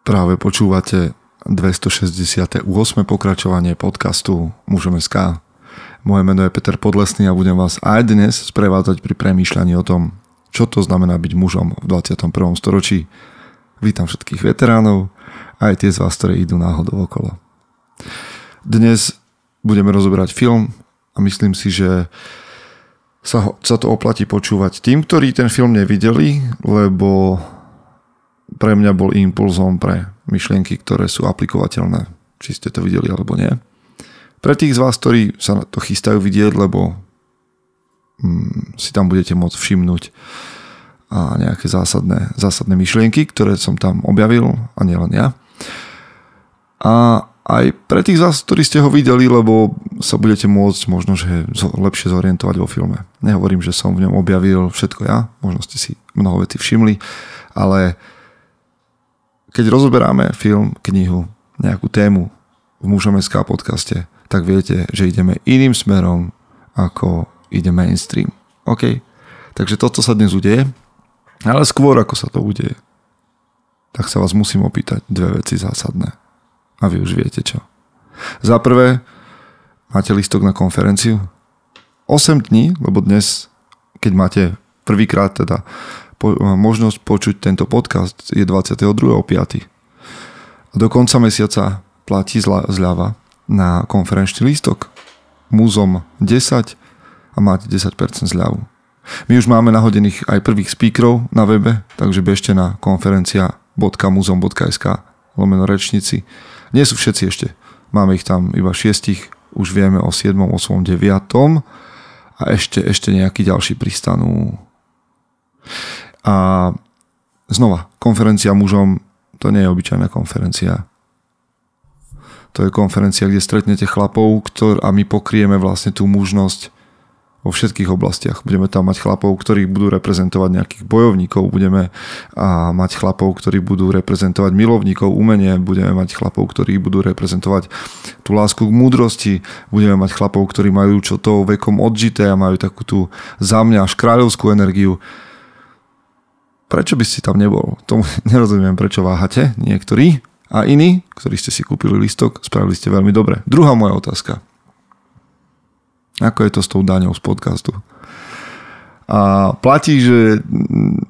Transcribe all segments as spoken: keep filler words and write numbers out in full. Práve počúvate dvestošesťdesiate ôsme pokračovanie podcastu Mužom bodka es ká. Moje meno je Peter Podlesný a budem vás aj dnes sprevádzať pri premýšľaní o tom, čo to znamená byť mužom v dvadsiatom prvom storočí. Vítam všetkých veteránov, aj tie z vás, ktoré idú náhodou okolo. Dnes budeme rozoberať film a myslím si, že sa, ho, sa to oplatí počúvať tým, ktorí ten film nevideli, lebo pre mňa bol impulzom pre myšlienky, ktoré sú aplikovateľné, či ste to videli alebo nie. Pre tých z vás, ktorí sa to chystajú vidieť, lebo mm, si tam budete môcť všimnúť a nejaké zásadné, zásadné myšlienky, ktoré som tam objavil, a nielen ja. A aj pre tých z vás, ktorí ste ho videli, lebo sa budete môcť možno že lepšie zorientovať vo filme. Nehovorím, že som v ňom objavil všetko ja, možno ste si mnoho vety všimli, ale keď rozoberáme film, knihu, nejakú tému v Mužom bodka es ká podcaste, tak viete, že ideme iným smerom, ako ide mainstream. OK? Takže toto sa dnes udeje. Ale skôr ako sa to udeje, tak sa vás musím opýtať dve veci zásadné. A vy už viete čo. Za prvé, máte lístok na konferenciu? osem dní, lebo dnes, keď máte prvýkrát teda po, možnosť počuť tento podcast, je dvadsiateho druhého piateho A do konca mesiaca platí zľa, zľava na konferenčný lístok. Mužom desať a máte desať percent zľavu. My už máme nahodených aj prvých speakerov na webe, takže bežte na konferencia bodka mužom bodka es ká lomeno rečníci. Nie sú všetci ešte. Máme ich tam iba šiestich, už vieme o siedmom, ôsmom, deviatom a ešte, ešte nejakí ďalší pristanú. A znova, konferencia mužom, to nie je obyčajná konferencia. To je konferencia, kde stretnete chlapov, ktor- a my pokrieme vlastne tú mužnosť vo všetkých oblastiach. Budeme tam mať chlapov, ktorí budú reprezentovať nejakých bojovníkov, budeme a mať chlapov, ktorí budú reprezentovať milovníkov umenie, budeme mať chlapov, ktorí budú reprezentovať tú lásku k múdrosti, budeme mať chlapov, ktorí majú čo to vekom odžité a majú takú tú za mňa až kráľovskú energiu. Prečo by si tam nebol? Tomu nerozumiem, prečo váhate niektorí a iní, ktorí ste si kúpili lístok, spravili ste veľmi dobre. Druhá moja otázka. Ako je to s tou daňou z podcastu? A platí, že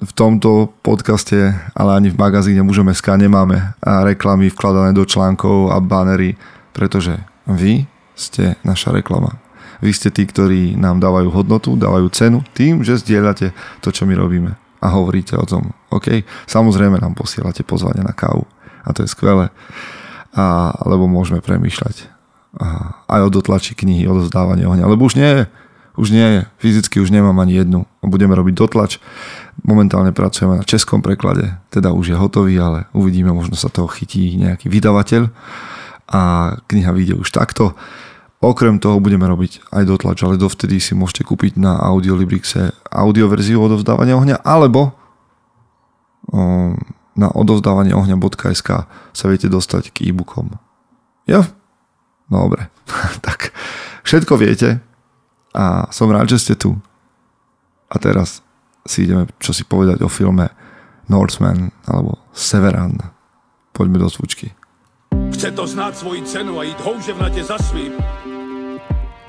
v tomto podcaste, ale ani v magazíne Mužom bodka es ká nemáme reklamy vkladané do článkov a banery, pretože vy ste naša reklama. Vy ste tí, ktorí nám dávajú hodnotu, dávajú cenu tým, že zdieľate to, čo my robíme a hovoríte o tom. OK? Samozrejme nám posielate pozvanie na kávu a to je skvelé, a, lebo môžeme premýšľať. Aha, aj o dotlači knihy, odovzdávania ohňa, lebo už nie, už nie, fyzicky už nemám ani jednu. Budeme robiť dotlač, momentálne pracujeme na českom preklade, teda už je hotový, ale uvidíme, možno sa toho chytí nejaký vydavateľ a kniha vyjde už takto. Okrem toho budeme robiť aj dotlač, ale dovtedy si môžete kúpiť na Audiolibrixe audioverziu odovzdávania ohňa, alebo um, na odovzdávanie ohňa bodka es ká sa viete dostať k e-bookom. Jo? Dobre, tak všetko viete a som rád, že ste tu. A teraz si ideme čo si povedať o filme Northman alebo Severan. Poďme do zvučky. Chce to znáť svoji cenu a íť houževnate za svým,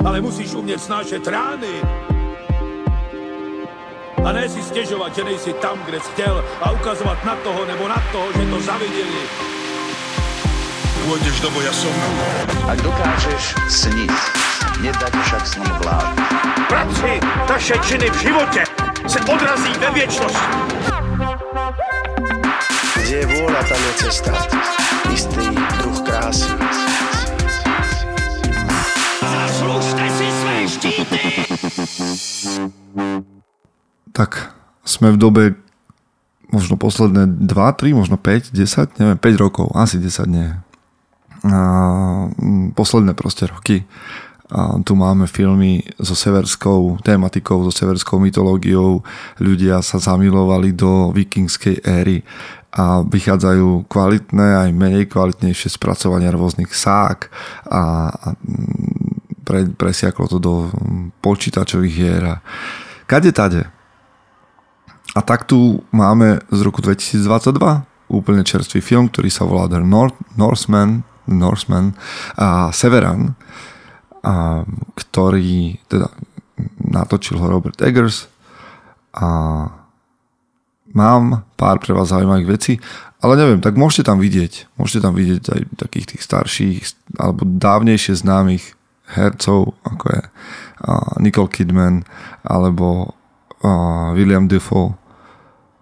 ale musíš umieť snášať rány a ne si stežovať, že nejsi tam, kde si chtěl a ukazovať na toho nebo na toho, že to zavideli. Pôjdeš do boja som. Ak dokážeš sniť, nedať však snom vládu. Práci naše činy v živote se odrazí ve viečnosť. Kde je vôľa, tam je cesta. Istý druh krásy. Zaslužte si své štíty! Tak, sme v dobe možno posledné dva, tri, možno päť, desať, neviem, päť rokov, asi desať nie. A posledné proste roky. A tu máme filmy so severskou tématikou, so severskou mytológiou. Ľudia sa zamilovali do vikingskej éry a vychádzajú kvalitné aj menej kvalitnejšie spracovania rôznych sák a, a pre, presiaklo to do počítačových hier. A kade tade. A tak tu máme z roku dvetisícdvadsaťdva úplne čerstvý film, ktorý sa volá The North, Northman, The Northman a Severan, a ktorý teda natočil ho Robert Eggers, a mám pár pre vás zaujímavých vecí, ale neviem, tak môžete tam vidieť, môžete tam vidieť aj takých tých starších alebo dávnejšie známych hercov, ako je Nicole Kidman alebo William Defoe.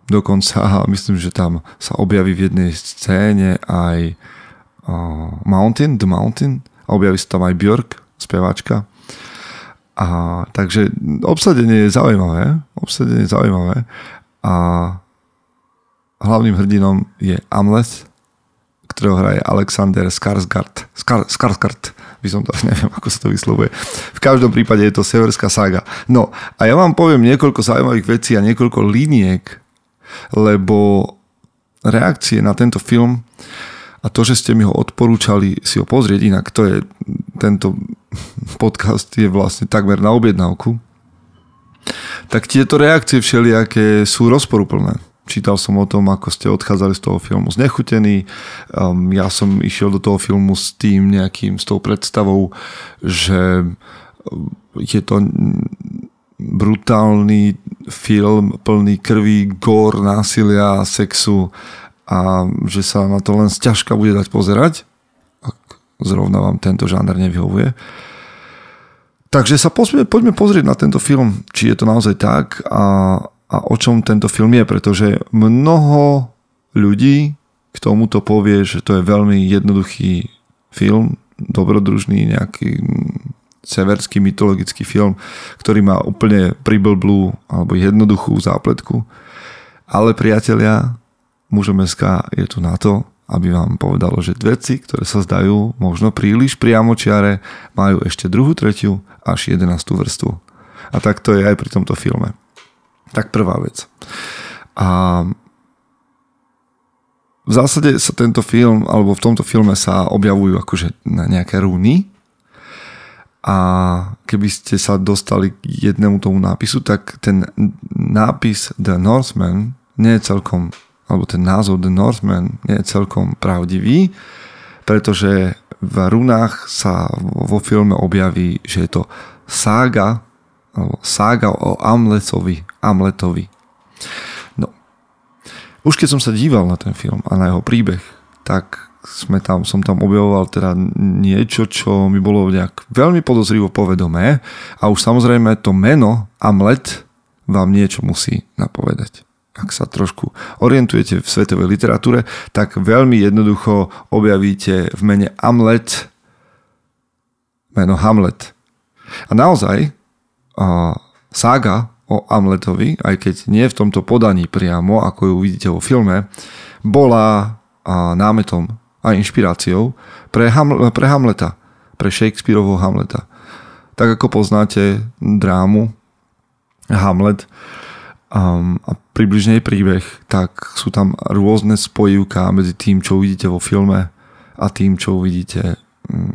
Dokonca myslím, že tam sa objaví v jednej scéne aj Mountain, The Mountain, a objaví sa tam aj Björk, speváčka. A takže obsadenie je zaujímavé, obsadenie je zaujímavé a hlavným hrdinom je Amleth, ktorého hraje Alexander Skarsgård. Skar, Skarsgård, by som to, neviem, ako sa to vyslovuje. V každom prípade je to severská saga. No a ja vám poviem niekoľko zaujímavých vecí a niekoľko liniek, lebo reakcie na tento film a to, že ste mi ho odporúčali si ho pozrieť, inak to je, tento podcast je vlastne takmer na objednávku, tak tieto reakcie všelijaké sú rozporuplné. Čítal som o tom, ako ste odchádzali z toho filmu znechutení. Um, ja som išiel do toho filmu s tým nejakým, s tou predstavou, že je to brutálny film plný krvi, gór, násilia, sexu, a že sa na to len sťažka bude dať pozerať, ak zrovna vám tento žáner nevyhovuje. Takže sa posme, poďme pozrieť na tento film, či je to naozaj tak a, a o čom tento film je, pretože mnoho ľudí k tomuto povie, že to je veľmi jednoduchý film, dobrodružný, nejaký severský mytologický film, ktorý má úplne priblblú alebo jednoduchú zápletku. Ale priatelia, Mužom bodka es ká je tu na to, aby vám povedalo, že veci, ktoré sa zdajú možno príliš priamočiare, majú ešte druhú, tretiu až jedenástu vrstvu. A tak to je aj pri tomto filme. Tak prvá vec. A v zásade sa tento film, alebo v tomto filme sa objavujú akože na nejaké rúny. A keby ste sa dostali k jednému tomu nápisu, tak ten nápis The Northman nie je celkom... alebo ten názov The Northman nie je celkom pravdivý, pretože v runách sa vo filme objaví, že je to sága, alebo sága o Amletovi. Amletovi. No. Už keď som sa díval na ten film a na jeho príbeh, tak sme tam, som tam objavoval teda niečo, čo mi bolo nejak veľmi podozrivo povedomé, a už samozrejme to meno Amlet vám niečo musí napovedať. Ak sa trošku orientujete v svetovej literatúre, tak veľmi jednoducho objavíte v mene Amlet meno Hamlet. A naozaj a sága o Amletovi, aj keď nie v tomto podaní priamo, ako ju vidíte vo filme, bola a námetom a inšpiráciou pre, Haml- pre Hamleta, pre Shakespeareovho Hamleta. Tak ako poznáte drámu Hamlet, Um, a približne príbeh, tak sú tam rôzne spojivká medzi tým, čo uvidíte vo filme a tým, čo uvidíte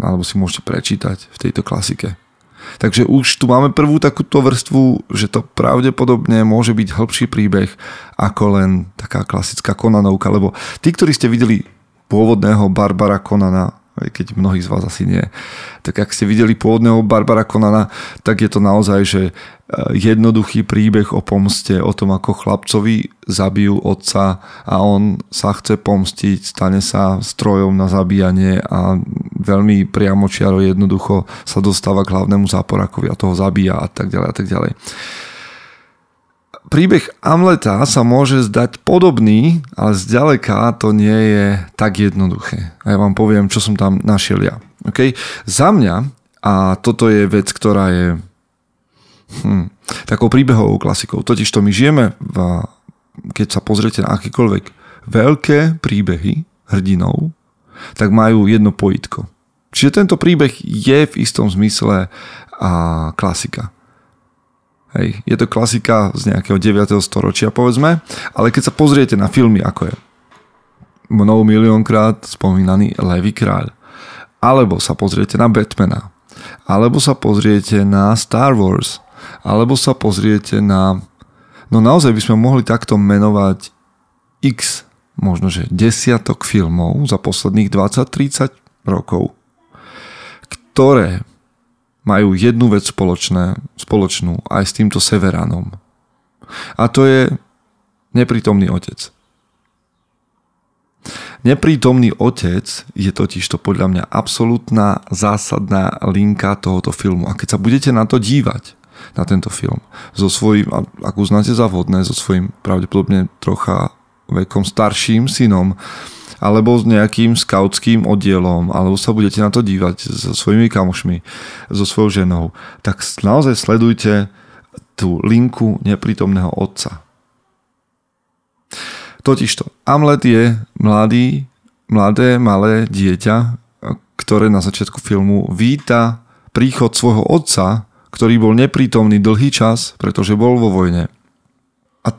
alebo si môžete prečítať v tejto klasike. Takže už tu máme prvú takúto vrstvu, že to pravdepodobne môže byť hĺbší príbeh ako len taká klasická Conanovka, lebo tí, ktorí ste videli pôvodného Barbara Conana, aj keď mnohých z vás asi nie, tak ak ste videli pôvodného Barbara Conana, tak je to naozaj, že jednoduchý príbeh o pomste, o tom, ako chlapcovi zabijú otca a on sa chce pomstiť, stane sa strojom na zabíjanie a veľmi priamočiaro jednoducho sa dostáva k hlavnému záporákovi a toho zabíja a tak ďalej a tak ďalej. Príbeh Amleta sa môže zdať podobný, ale zďaleka to nie je tak jednoduché. A ja vám poviem, čo som tam našiel ja. Okay? Za mňa, a toto je vec, ktorá je hm, takou príbehovou klasikou, totižto my žijeme, v, keď sa pozriete na akýkoľvek veľké príbehy hrdinov, tak majú jedno pojitko. Čiže tento príbeh je v istom zmysle a, klasika. Hej, je to klasika z nejakého deviateho storočia, povedzme, ale keď sa pozriete na filmy, ako je mnou miliónkrát spomínaný Levý kráľ, alebo sa pozriete na Batmana, alebo sa pozriete na Star Wars, alebo sa pozriete na... No naozaj by sme mohli takto menovať x možno že desiatok filmov za posledných dvadsať tridsať rokov, ktoré majú jednu vec spoločné, spoločnú aj s týmto Severanom. A to je neprítomný otec. Neprítomný otec je totiž to podľa mňa absolútna zásadná linka tohoto filmu. A keď sa budete na to dívať, na tento film, so svojím, ak uznáte za vhodné, so svojím pravdepodobne trocha vekom starším synom, alebo s nejakým skautským oddielom, alebo sa budete na to dívať so svojimi kamošmi, so svojou ženou, tak naozaj sledujte tú linku neprítomného otca. Totižto, Amleth je mladý, mladé, malé dieťa, ktoré na začiatku filmu víta príchod svojho otca, ktorý bol neprítomný dlhý čas, pretože bol vo vojne. A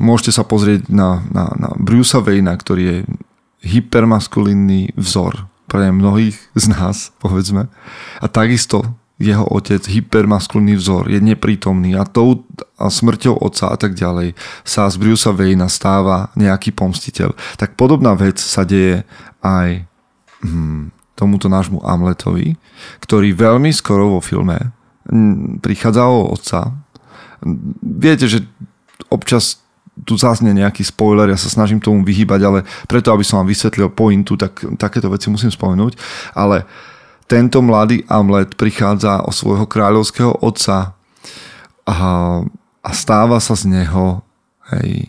môžete sa pozrieť na, na, na Bruce Wayna, ktorý je hypermaskulínny vzor pre mnohých z nás, povedzme. A takisto jeho otec, hypermaskulný vzor, je neprítomný a tou a smrťou otca a tak ďalej sa z Brucea Wayna stáva nejaký pomstiteľ. Tak podobná vec sa deje aj hm, tomuto nášmu Amletovi, ktorý veľmi skoro vo filme hm, prichádza o otca. Viete, že občas tu zaznie nejaký spoiler, ja sa snažím tomu vyhýbať, ale preto, aby som vám vysvetlil pointu, tak takéto veci musím spomenúť. Ale tento mladý Amleth prichádza o svojho kráľovského otca a, a stáva sa z neho, hej,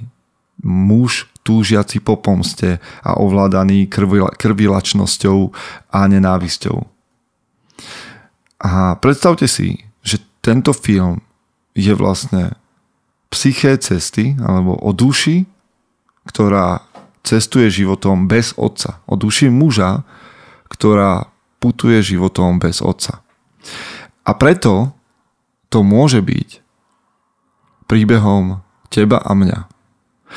muž túžiaci po pomste a ovládaný krvila, krvilačnosťou a nenávisťou. A predstavte si, že tento film je vlastne psyché cesty, alebo o duši, ktorá cestuje životom bez otca. O duši muža, ktorá putuje životom bez otca. A preto to môže byť príbehom teba a mňa.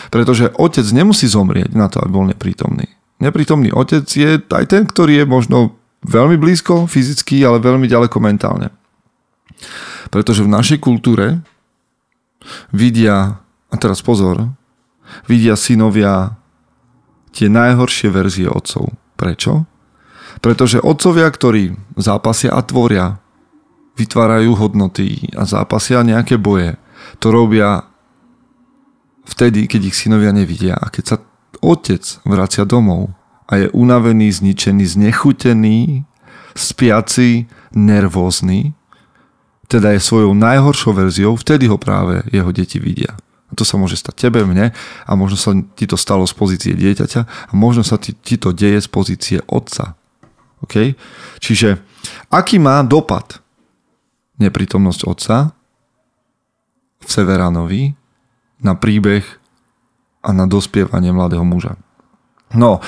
Pretože otec nemusí zomrieť na to, aby bol neprítomný. Neprítomný otec je aj ten, ktorý je možno veľmi blízko fyzicky, ale veľmi ďaleko mentálne. Pretože v našej kultúre vidia, a teraz pozor, vidia synovia tie najhoršie verzie otcov. Prečo? Pretože otcovia, ktorí zápasia a tvoria, vytvárajú hodnoty a zápasia nejaké boje, to robia vtedy, keď ich synovia nevidia. A keď sa otec vracia domov a je unavený, zničený, znechutený, spiaci, nervózny, teda je svojou najhoršou verziou, vtedy ho práve jeho deti vidia. A to sa môže stať tebe, mne a možno sa ti to stalo z pozície dieťaťa a možno sa ti, ti to deje z pozície otca. Okay? Čiže aký má dopad neprítomnosť otca v Severanovi na príbeh a na dospievanie mladého muža? No,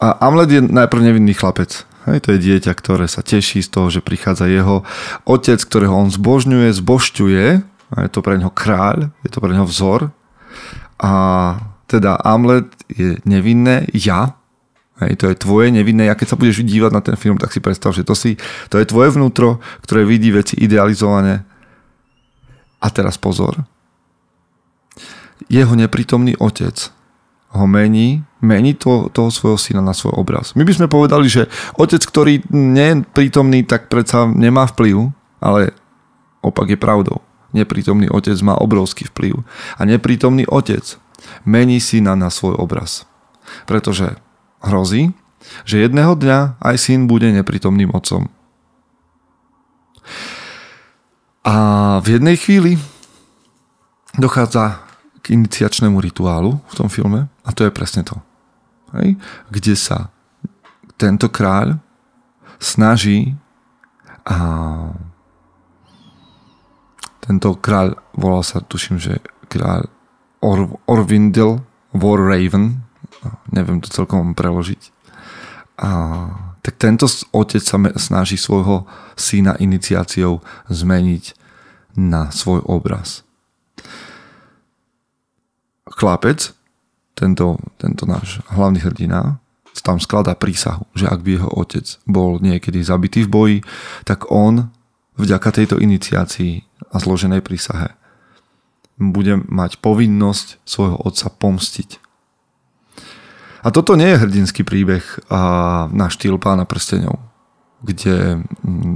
a Amleth je najprv nevinný chlapec. Hej, to je dieťa, ktoré sa teší z toho, že prichádza jeho otec, ktorého on zbožňuje, zbošťuje. A je to pre neho kráľ, je to pre neho vzor. A teda Amleth je nevinné ja. Hej, to je tvoje nevinné. A keď sa budeš dívať na ten film, tak si predstav, že to, si, to je tvoje vnútro, ktoré vidí veci idealizované. A teraz pozor. Jeho neprítomný otec ho mení, mení to, toho svojho syna na svoj obraz. My by sme povedali, že otec, ktorý nie je prítomný, tak predsa nemá vplyv, ale opak je pravdou. Neprítomný otec má obrovský vplyv. A neprítomný otec mení syna na svoj obraz. Pretože hrozí, že jedného dňa aj syn bude neprítomným otcom. A v jednej chvíli dochádza k iniciačnému rituálu v tom filme a to je presne to. Hej? Kde sa tento kráľ snaží a tento kráľ volal sa, tuším, že kráľ Or- Orvandil War Raven, neviem to celkom preložiť. A, tak tento otec sa snaží svojho syna iniciáciou zmeniť na svoj obraz. Chlapec, tento, tento náš hlavný hrdina, tam skladá prísahu, že ak by jeho otec bol niekedy zabitý v boji, tak on vďaka tejto iniciácii a zloženej prísahe bude mať povinnosť svojho otca pomstiť. A toto nie je hrdinský príbeh na štýl Pána prsteňov, kde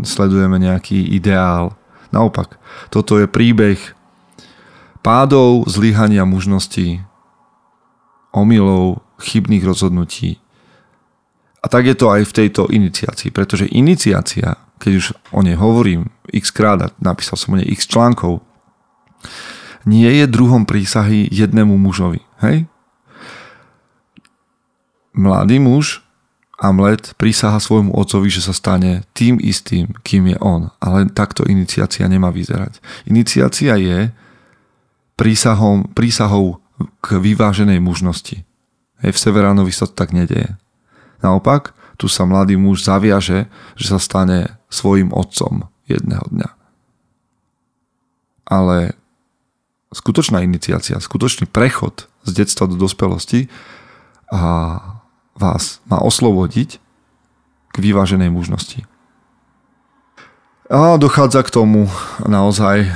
sledujeme nejaký ideál. Naopak, toto je príbeh pádov, zlyhania mužnosti, omylov, chybných rozhodnutí. A tak je to aj v tejto iniciácii, pretože iniciácia, keď už o nej hovorím x krát a napísal som o nej x článkov, nie je druhom prísahy jednému mužovi. Hej? Mladý muž, Amleth, prísaha svojmu otcovi, že sa stane tým istým, kým je on. Ale takto iniciácia nemá vyzerať. Iniciácia je prísahom, prísahou k vyváženej mužnosti. Hej, v Severanovi sa to tak nedeje. Naopak, tu sa mladý muž zaviaže, že sa stane svojim otcom jedného dňa. Ale skutočná iniciácia, skutočný prechod z detstva do dospelosti a vás má oslobodiť k vyváženej mužnosti. A dochádza k tomu naozaj,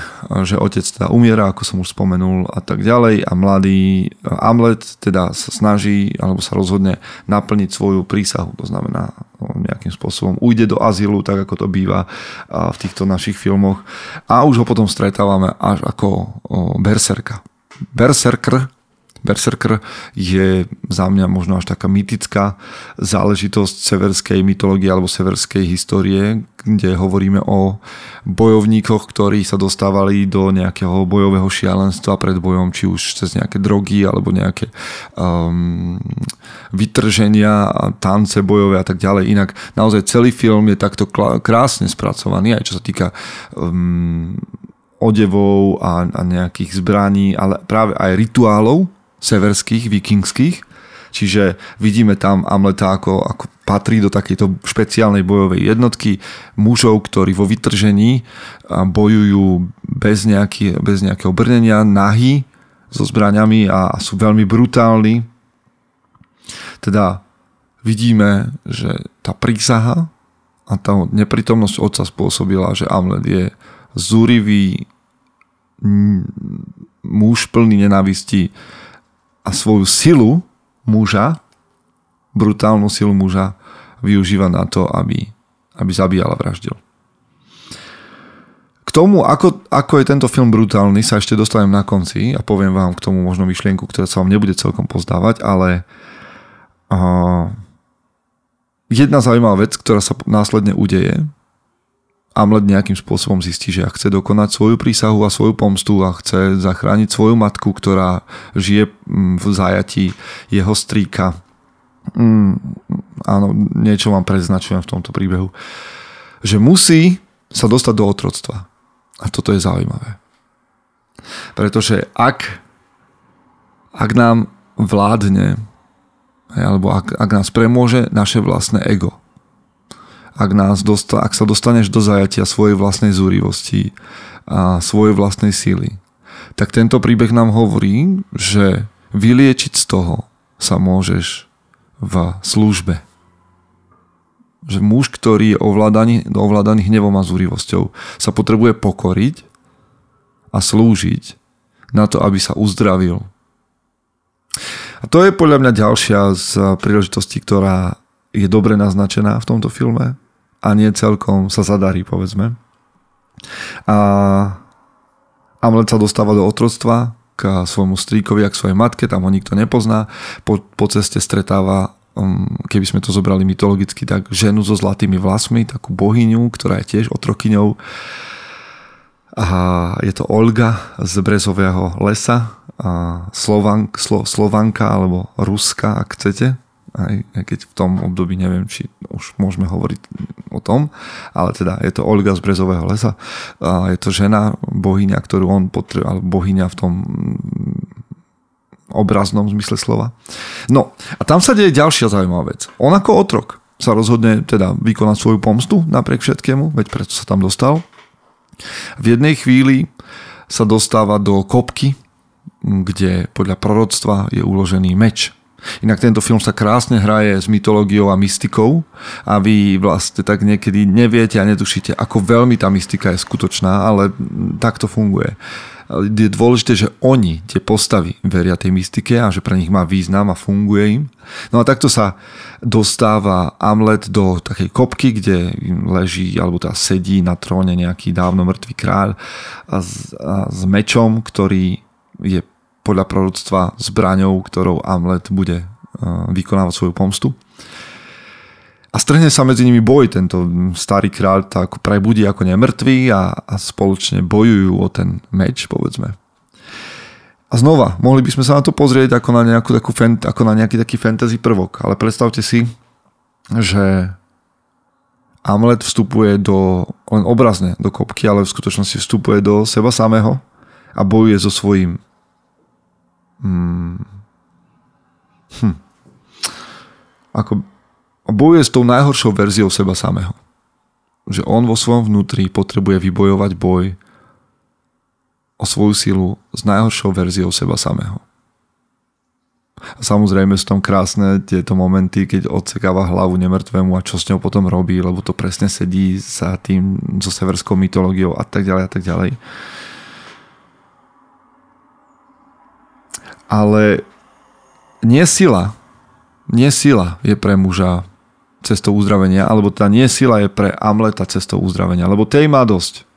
že otec teda umiera, ako som už spomenul a tak ďalej a mladý Amleth teda sa snaží alebo sa rozhodne naplniť svoju prísahu. To znamená, nejakým spôsobom ujde do azylu, tak ako to býva v týchto našich filmoch a už ho potom stretávame až ako berserka. Berserker Berserker je za mňa možno až taká mytická záležitosť severskej mytológie alebo severskej histórie, kde hovoríme o bojovníkoch, ktorí sa dostávali do nejakého bojového šialenstva pred bojom, či už cez nejaké drogy alebo nejaké um, vytrženia, tance bojové a tak ďalej. Inak naozaj celý film je takto krásne spracovaný, aj čo sa týka um, odevov a, a nejakých zbraní, ale práve aj rituálov severských, vikingských. Čiže vidíme tam Amletha, ako, ako patrí do takejto špeciálnej bojovej jednotky mužov, ktorí vo vytržení bojujú bez, nejaký, bez nejakého brnenia, nahý so zbraňami a, a sú veľmi brutálni. Teda vidíme, že tá prísaha a tá neprítomnosť otca spôsobila, že Amleth je zúrivý muž plný nenávisti a svoju silu muža, brutálnu silu muža využíva na to, aby, aby zabíjal a vraždil. K tomu, ako, ako je tento film brutálny, sa ešte dostanem na konci a poviem vám k tomu možno myšlienku, ktorá sa vám nebude celkom pozdávať, ale uh, jedna zaujímavá vec, ktorá sa následne udeje. Amleth nejakým spôsobom zistí, že chce dokonať svoju prísahu a svoju pomstu a chce zachrániť svoju matku, ktorá žije v zajatí jeho strýka. Mm, áno, niečo vám preznačujem v tomto príbehu. Že musí sa dostať do otroctva. A toto je zaujímavé. Pretože ak, ak nám vládne, alebo ak, ak nás premôže naše vlastné ego, Ak, nás dosta- ak sa dostaneš do zajatia svojej vlastnej zúrivosti a svojej vlastnej síly, tak tento príbeh nám hovorí, že vyliečiť z toho sa môžeš v službe. Že muž, ktorý je ovládaný, ovládaný hnevom a zúrivosťou, sa potrebuje pokoriť a slúžiť na to, aby sa uzdravil. A to je podľa mňa ďalšia z príležitostí, ktorá je dobre naznačená v tomto filme. A nie celkom sa zadarí, povedzme. A Amleth sa dostáva do otroctva k svojmu strýkovi a k svojej matke, tam ho nikto nepozná. Po, po ceste stretáva, keby sme to zobrali mytologicky, tak ženu so zlatými vlasmi, takú bohyňu, ktorá je tiež otrokyňou. A je to Olga z Brezového lesa, a Slovan, Slo, Slovanka alebo Ruska, ak chcete. Aj keď v tom období neviem, či už môžeme hovoriť o tom, ale teda je to Olga z Brezového lesa. Je to žena, bohyňa, ktorú on potrebuje, alebo bohyňa v tom obraznom zmysle slova. No a tam sa deje ďalšia zaujímavá vec. On ako otrok sa rozhodne teda vykonať svoju pomstu napriek všetkému, veď preto sa tam dostal. V jednej chvíli sa dostáva do kopky, kde podľa proroctva je uložený meč. Inak tento film sa krásne hraje s mytológiou a mystikou a vy vlastne tak niekedy neviete a netušíte, ako veľmi tá mystika je skutočná, ale tak to funguje. je dôležité, že oni, tie postavy, veria tej mystike a že pre nich má význam a funguje im. No a takto sa dostáva Amleth do takej kopky, kde im leží, alebo teda sedí na tróne nejaký dávno mŕtvý kráľ a s, a s mečom, ktorý je podľa proroctva zbraňou, ktorou Amleth bude vykonávať svoju pomstu. A strhne sa medzi nimi boj, tento starý kráľ tak prebudí ako nemrtvý a, a spoločne bojujú o ten meč, povedzme. A znova, mohli by sme sa na to pozrieť ako na, nejakú takú, ako na nejaký taký fantasy prvok, ale predstavte si, že Amleth vstupuje do, len obrazne do kopky, ale v skutočnosti vstupuje do seba samého a bojuje so svojím hmm, hm, ako bojuje s tou najhoršou verziou seba samého. Že on vo svojom vnútri potrebuje vybojovať boj o svoju silu s najhoršou verziou seba samého. A samozrejme sú tam krásne tieto momenty, keď odsekáva hlavu nemrtvému a čo s ňou potom robí, lebo to presne sedí za tým, so severskou mytológiou a tak ďalej a tak ďalej. Ale nie sila, nie sila je pre muža cestou uzdravenia, alebo tá nesila je pre Amleta cestou uzdravenia, lebo tej má dosť.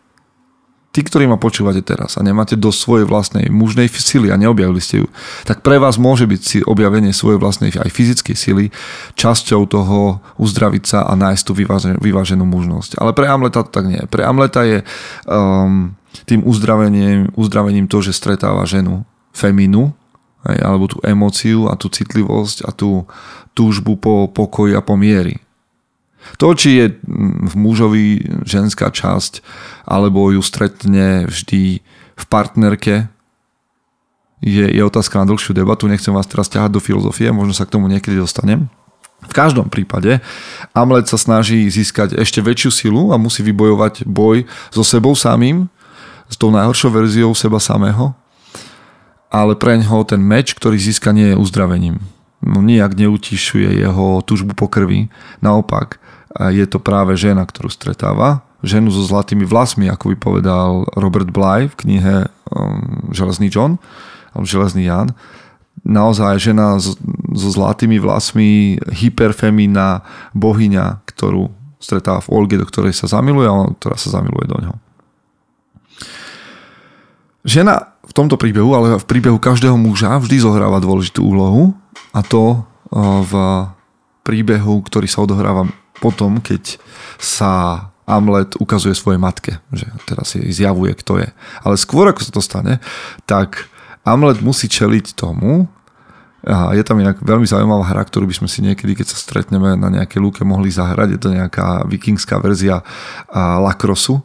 Tí, ktorí ma počúvate teraz a nemáte dosť svojej vlastnej mužnej sily a neobjavili ste ju, tak pre vás môže byť objavenie svojej vlastnej aj fyzickej sily časťou toho uzdraviť sa a nájsť tú vyváženú, vyváženú mužnosť. Ale pre Amleta to tak nie. Pre Amleta je um, tým uzdravením, uzdravením to, že stretáva ženu feminu, aj, alebo tú emóciu a tú citlivosť a tú túžbu po pokoji a po miery. To, či je v mužovi ženská časť, alebo ju stretne vždy v partnerke, je, je otázka na dlhšiu debatu. Nechcem vás teraz ťahať do filozofie, možno sa k tomu niekedy dostanem. V každom prípade Amleth sa snaží získať ešte väčšiu silu a musí vybojovať boj so sebou samým, s tou najhoršou verziou seba samého, ale preňho ten meč, ktorý získa, nie je uzdravením. No, nijak neutišuje jeho túžbu po krvi. Naopak, je to práve žena, ktorú stretáva. Ženu so zlatými vlasmi, ako vypovedal Robert Bly v knihe Železný John, alebo Železný John. Naozaj žena so zlatými vlasmi, hyperfemínna bohyňa, ktorú stretáva v Olge, do ktorej sa zamiluje a ktorá sa zamiluje do ňoho. Žena v tomto príbehu, ale v príbehu každého muža vždy zohráva dôležitú úlohu, a to v príbehu, ktorý sa odohráva potom, keď sa Amleth ukazuje svojej matke, že teraz jej zjavuje, kto je. Ale skôr ako sa to stane, tak Amleth musí čeliť tomu. Aha, je tam inak veľmi zaujímavá hra, ktorú by sme si niekedy, keď sa stretneme na nejakej lúke, mohli zahrať. Je to nejaká vikingská verzia lakrosu,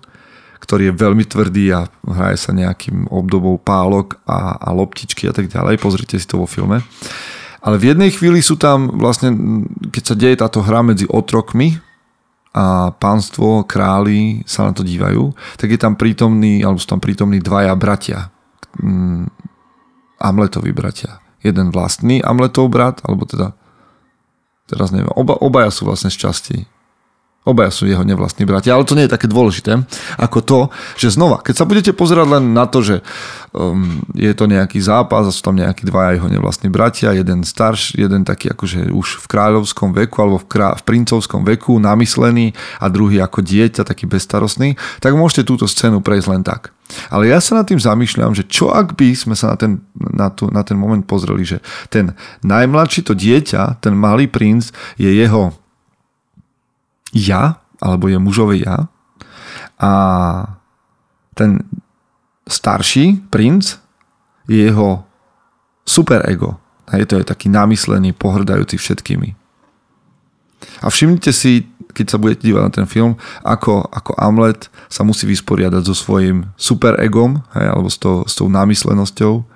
ktorý je veľmi tvrdý a hraje sa nejakým obdobou pálok a, a loptičky a tak ďalej. Pozrite si to vo filme. Ale v jednej chvíli sú tam vlastne, keď sa deje táto hra medzi otrokmi a pánstvo, králi sa na to dívajú, tak je tam prítomný, alebo sú tam prítomní dvaja bratia. Amletovi bratia. Jeden vlastný Amletov brat, alebo teda teraz neviem, oba, obaja sú vlastne z časti. Obaja sú jeho nevlastní bratia, ale to nie je také dôležité ako to, že znova, keď sa budete pozerať len na to, že um, je to nejaký zápas a sú tam nejakí dvaja jeho nevlastní bratia, jeden starší, jeden taký akože už v kráľovskom veku alebo v, krá- v princovskom veku namyslený a druhý ako dieťa, taký bezstarostný, tak môžete túto scénu prejsť len tak. Ale ja sa nad tým zamýšľam, že čo ak by sme sa na ten, na tú, na ten moment pozreli, že ten najmladší, to dieťa, ten malý princ je jeho ja, alebo je mužové ja, a ten starší princ je jeho superego. Je to aj taký namyslený, pohrdajúci všetkými. A všimnite si, keď sa budete dívať na ten film, ako, ako Amleth sa musí vysporiadať so svojím superegom, alebo s tou, s tou namyslenosťou,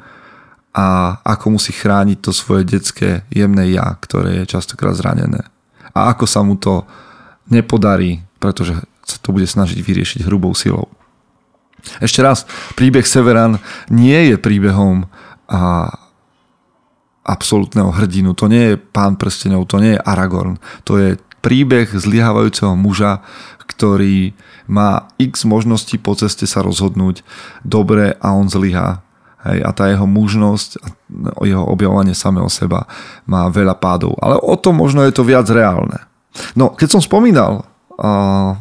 a ako musí chrániť to svoje detské jemné ja, ktoré je častokrát zranené. A ako sa mu to nepodarí, pretože sa to bude snažiť vyriešiť hrubou silou. Ešte raz, príbeh Severan nie je príbehom a absolútneho hrdinu. To nie je Pán prsteňov, to nie je Aragorn. To je príbeh zlyhávajúceho muža, ktorý má x možností po ceste sa rozhodnúť dobre a on zlyhá. Hej, a tá jeho mužnosť, jeho objavovanie samého seba má veľa pádov. Ale o tom možno je to viac reálne. No, keď som spomínal uh,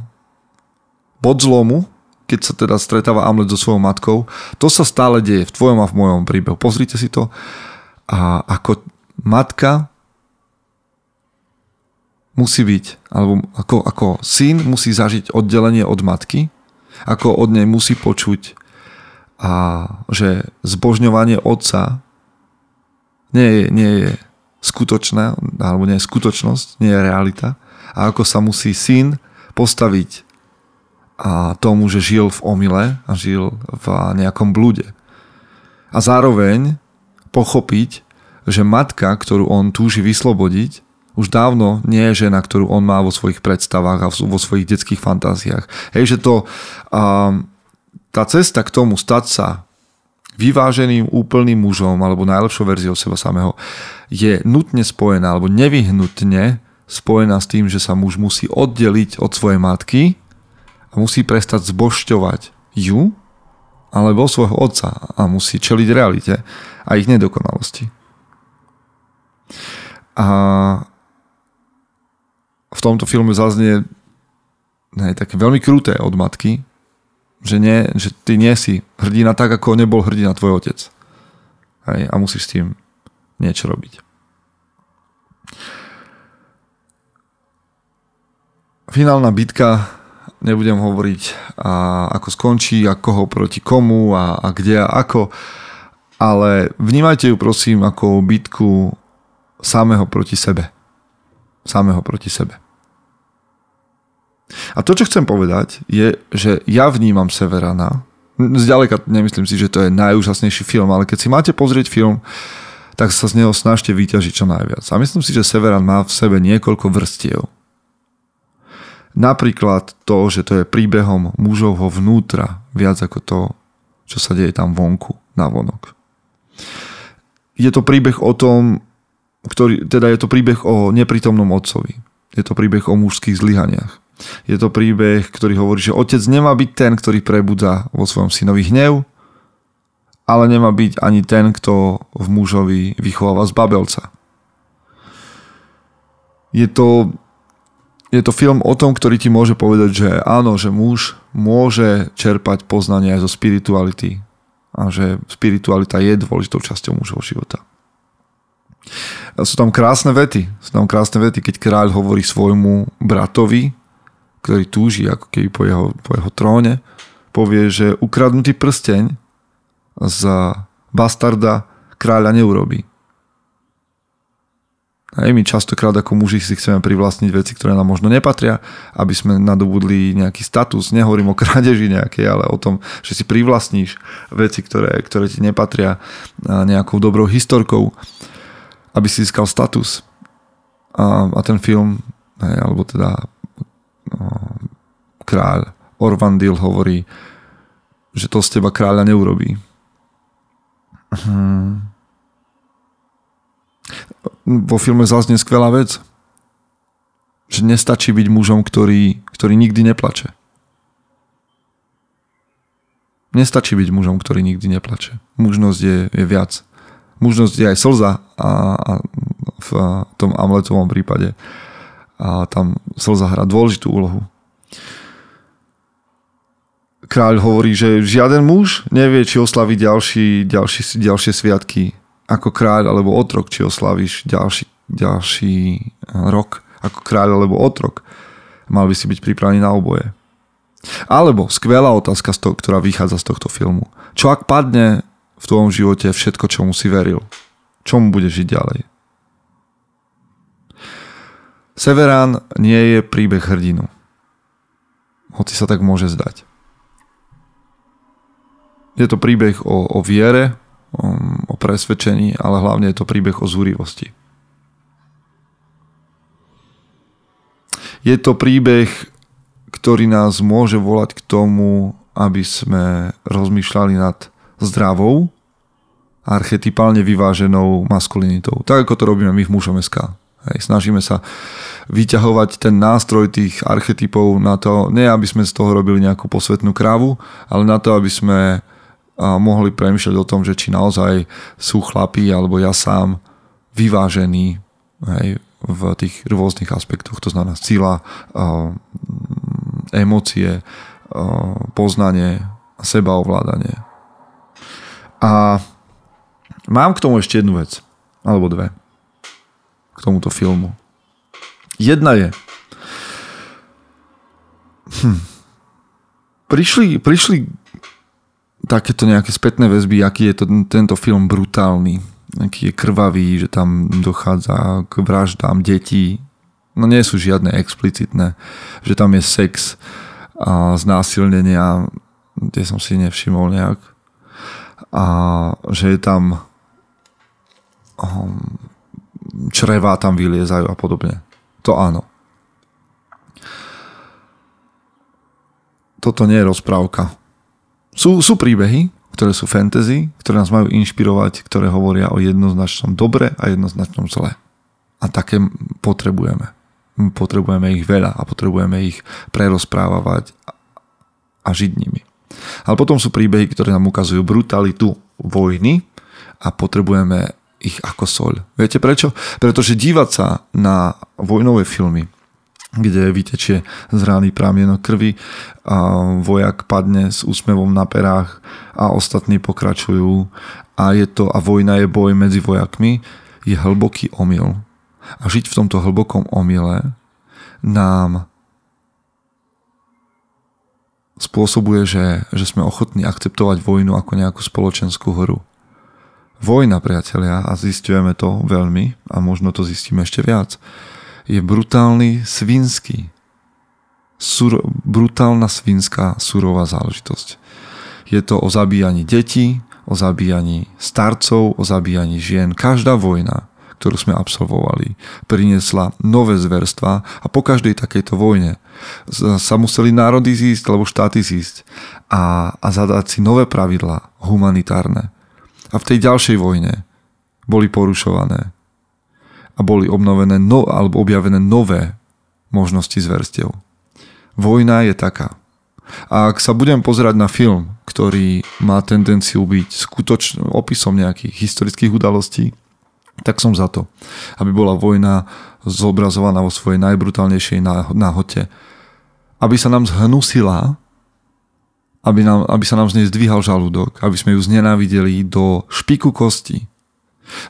bod zlomu, keď sa teda stretáva Amleth so svojou matkou, to sa stále deje v tvojom a v mojom príbehu. Pozrite si to. A ako matka musí byť, alebo ako, ako syn musí zažiť oddelenie od matky, ako od nej musí počuť, a že zbožňovanie otca nie je, nie je skutočná, alebo nie je skutočnosť, nie je realita. A ako sa musí syn postaviť a tomu, že žil v omyle a žil v nejakom blúde. A zároveň pochopiť, že matka, ktorú on túži vyslobodiť, už dávno nie je žena, ktorú on má vo svojich predstavách a vo svojich detských fantáziách. Hej, že to... Um, Tá cesta k tomu stať sa vyváženým, úplným mužom alebo najlepšou verziou seba samého je nutne spojená alebo nevyhnutne spojená s tým, že sa muž musí oddeliť od svojej matky a musí prestať zbožťovať ju alebo svojho otca a musí čeliť realite a ich nedokonalosti. A v tomto filme zaznie ne, také veľmi kruté od matky, Že, nie, že ty nie si hrdina tak, ako nebol hrdina tvoj otec. Hej, a musíš s tým niečo robiť. Finálna bitka, nebudem hovoriť a ako skončí, a koho proti komu a, a kde a ako, ale vnímajte ju prosím ako bitku samého proti sebe. Samého proti sebe. A to, čo chcem povedať, je, že ja vnímam Severana. Zďaleka nemyslím si, že to je najúžasnejší film, ale keď si máte pozrieť film, tak sa z neho snažte vyťažiť čo najviac. A myslím si, že Severan má v sebe niekoľko vrstiev. Napríklad to, že to je príbehom mužovho vnútra, viac ako to, čo sa deje tam vonku, navonok. Je to príbeh o tom, ktorý, teda je to príbeh o neprítomnom otcovi. Je to príbeh o mužských zlyhaniach. Je to príbeh, ktorý hovorí, že otec nemá byť ten, ktorý prebudza vo svojom synovi hnev, ale nemá byť ani ten, kto v mužovi vychováva z babelca. Je to, je to film o tom, ktorý ti môže povedať, že áno, že muž môže čerpať poznanie aj zo spirituality a že spiritualita je dôležitou časťou mužovho života. Sú tam krásne vety. Sú tam krásne vety, keď kráľ hovorí svojmu bratovi, ktorý túži ako keby po jeho, po jeho tróne, povie, že ukradnutý prsteň z bastarda kráľa neurobí. A my častokrát ako muži si chceme privlastniť veci, ktoré nám možno nepatria, aby sme nadobudli nejaký status. Nehovorím o krádeži nejakej, ale o tom, že si privlastníš veci, ktoré, ktoré ti nepatria nejakou dobrou historkou, aby si získal status. A, a ten film, hej, alebo teda kráľ Orvandil hovorí, že to z teba kráľa neurobí. Hmm. Vo filme zaznie skvelá vec, že nestačí byť mužom, ktorý, ktorý nikdy neplače. Nestačí byť mužom, ktorý nikdy neplače. Mužnosť je, je viac. Mužnosť je aj slza a, a v tom Amletovom prípade a tam slza hrá dôležitú úlohu. Kráľ hovorí, že žiaden muž nevie, či oslaví ďalší, ďalší, ďalšie sviatky ako kráľ alebo otrok, či oslavíš ďalší, ďalší rok ako kráľ alebo otrok. Mal by si byť pripravený na oboje. Alebo skvelá otázka, ktorá vychádza z tohto filmu. Čo ak padne v tvojom živote všetko, čomu si veril? Čomu budeš žiť ďalej? Severan nie je príbeh hrdinu. Hoci sa tak môže zdať. Je to príbeh o, o viere, o, o presvedčení, ale hlavne je to príbeh o zúrivosti. Je to príbeh, ktorý nás môže volať k tomu, aby sme rozmýšľali nad zdravou, archetypálne vyváženou maskulinitou. Tak ako to robíme my v mužom bodka es ká. Hej, snažíme sa vyťahovať ten nástroj tých archetypov na to, nie aby sme z toho robili nejakú posvetnú krávu, ale na to, aby sme mohli premýšľať o tom, že či naozaj sú chlapí, alebo ja sám vyvážení, hej, v tých rôznych aspektoch, to znamená sila, emócie, poznanie, sebaovládanie. A mám k tomu ešte jednu vec, alebo dve, k tomuto filmu. Jedna je, hm, prišli, prišli takéto nejaké spätné väzby, aký je to, tento film brutálny, aký je krvavý, že tam dochádza k vraždám detí, no nie sú žiadne explicitné, že tam je sex a znásilnenia, tie som si nevšimol nejak, a že je tam um, črevá tam vyliezajú a podobne. To áno. Toto nie je rozprávka. Sú, sú príbehy, ktoré sú fantasy, ktoré nás majú inšpirovať, ktoré hovoria o jednoznačnom dobre a jednoznačnom zle. A také potrebujeme. Potrebujeme ich veľa a potrebujeme ich prerozprávavať a žiť nimi. Ale potom sú príbehy, ktoré nám ukazujú brutalitu vojny a potrebujeme ich ako soľ. Viete prečo? Pretože dívať sa na vojnové filmy, kde vytečie z rány pramien krvi, a vojak padne s úsmevom na perách a ostatní pokračujú a je to, a vojna je boj medzi vojakmi, je hlboký omyl. A žiť v tomto hlbokom omyle nám spôsobuje, že, že sme ochotní akceptovať vojnu ako nejakú spoločenskú hru. Vojna, priatelia, a zistujeme to veľmi, a možno to zistíme ešte viac, je brutálny, svinský. Sur, brutálna, svinská, surová záležitosť. Je to o zabíjaní detí, o zabíjaní starcov, o zabíjaní žien. Každá vojna, ktorú sme absolvovali, priniesla nové zverstva a po každej takejto vojne sa museli národy zísť alebo štáty zísť a, a zadať si nové pravidlá humanitárne. A v tej ďalšej vojne boli porušované a boli obnovené no, alebo objavené nové možnosti zverstiev. Vojna je taká. A ak sa budem pozerať na film, ktorý má tendenciu byť skutočným opisom nejakých historických udalostí, tak som za to, aby bola vojna zobrazovaná vo svojej najbrutálnejšej náhote. Aby sa nám zhnusila, aby, nám, aby sa nám z nej zdvíhal žalúdok, aby sme ju znenávideli do špiku kosti.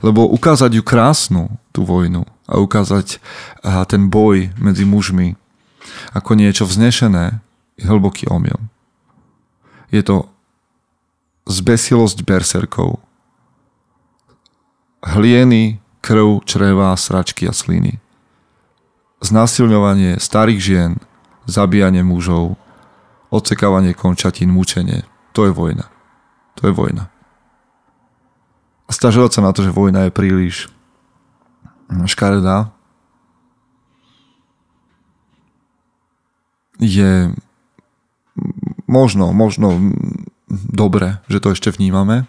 Lebo ukázať ju krásnu, tú vojnu, a ukázať ten boj medzi mužmi ako niečo vznešené, je hlboký omyl. Je to zbesilosť berserkov, hlieny, krv, čreva, sračky a sliny. Znásilňovanie starých žien, zabíjanie mužov, odsekávanie končatín, mučenie. To je vojna. To je vojna. A sťažovať sa na to, že vojna je príliš škaredá, je možno, možno dobre, že to ešte vnímame,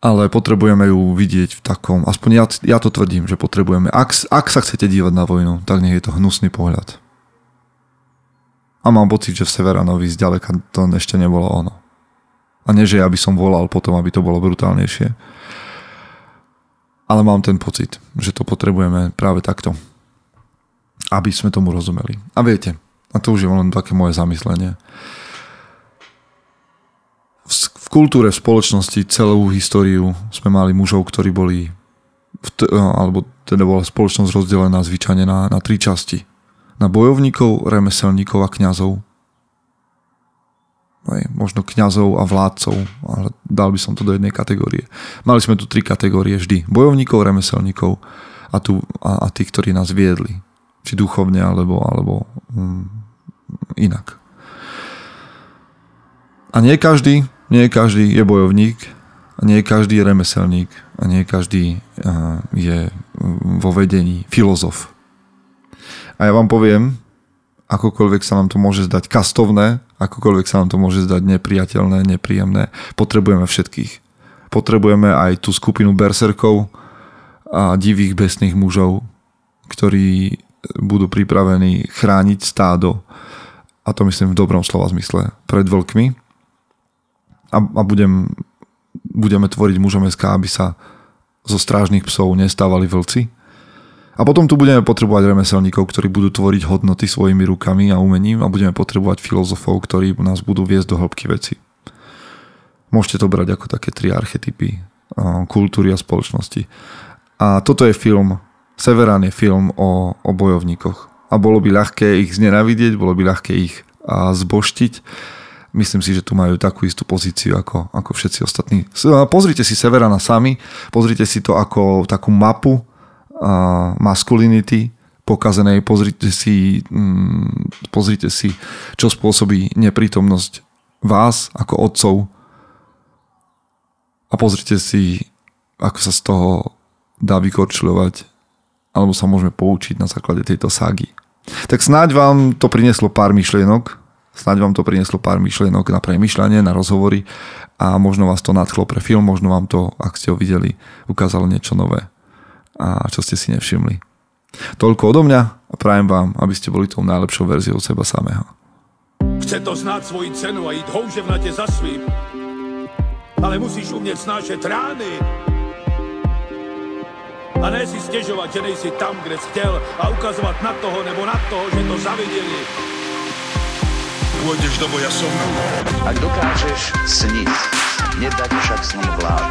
ale potrebujeme ju vidieť v takom, aspoň ja, ja to tvrdím, že potrebujeme. Ak, ak sa chcete dívať na vojnu, tak nech je to hnusný pohľad. A mám pocit, že v Severanovi zďaleka to ešte nebolo ono. A nie, že ja by som volal potom, aby to bolo brutálnejšie. Ale mám ten pocit, že to potrebujeme práve takto. Aby sme tomu rozumeli. A viete, a to už je len také moje zamyslenie. V kultúre, v spoločnosti celú históriu sme mali mužov, ktorí boli t- alebo teda bola spoločnosť rozdelená zvyčajne na, na tri časti. Na bojovníkov, remeselníkov a kňazov. Hej, možno kňazov a vládcov, ale dal by som to do jednej kategórie. Mali sme tu tri kategórie vždy. Bojovníkov, remeselníkov a, tu, a, a tí, ktorí nás viedli. Či duchovne, alebo, alebo hm, inak. A nie každý Nie každý je bojovník, nie každý je remeselník a nie každý je vo vedení filozof. A ja vám poviem, akokoľvek sa nám to môže zdať kastovné, akokoľvek sa nám to môže zdať nepriateľné, nepríjemné, potrebujeme všetkých. Potrebujeme aj tú skupinu berserkov, a divých besných mužov, ktorí budú pripravení chrániť stádo, a to myslím v dobrom slova zmysle, pred vlkmi. A, a budem, budeme tvoriť mužom bodka es ká, aby sa zo strážnych psov nestávali vlci. A potom tu budeme potrebovať remeselníkov, ktorí budú tvoriť hodnoty svojimi rukami a umením, a budeme potrebovať filozofov, ktorí nás budú viesť do hĺbky veci. Môžete to brať ako také tri archetypy kultúry a spoločnosti. A toto je film, Severan je film o, o bojovníkoch. A bolo by ľahké ich znenavidieť, bolo by ľahké ich zboštiť. Myslím si, že tu majú takú istú pozíciu ako, ako všetci ostatní. Pozrite si Severana sami, pozrite si to ako takú mapu uh, maskulinity pokazenej, pozrite si, um, pozrite si, čo spôsobí neprítomnosť vás ako otcov, a pozrite si, ako sa z toho dá vykorčilovať, alebo sa môžeme poučiť na základe tejto ságy. Tak snáď vám to prinieslo pár myšlienok, Snáď vám to prinieslo pár myšlienok na premyšľanie, na rozhovory, a možno vás to nadchlo pre film, možno vám to, ak ste ho videli, ukázalo niečo nové a čo ste si nevšimli. Toľko odo mňa a prajem vám, aby ste boli tou najlepšou verziou seba samého. Chce to znáť svoji cenu a ísť houževnate za svým, ale musíš umieť snášať rány a ne si stežovať, že nejsi tam, kde si chcel, a ukazovať na toho nebo na toho, že to zavideli. Pôjdeš do boja som. Ak dokážeš sniť, nedať však sním vládu.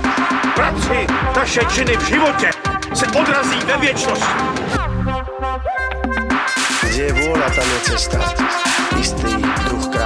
Práci, taše činy v živote se odrazí ve viečnosť. Kde je vôľa, tam je cesta. Istý druh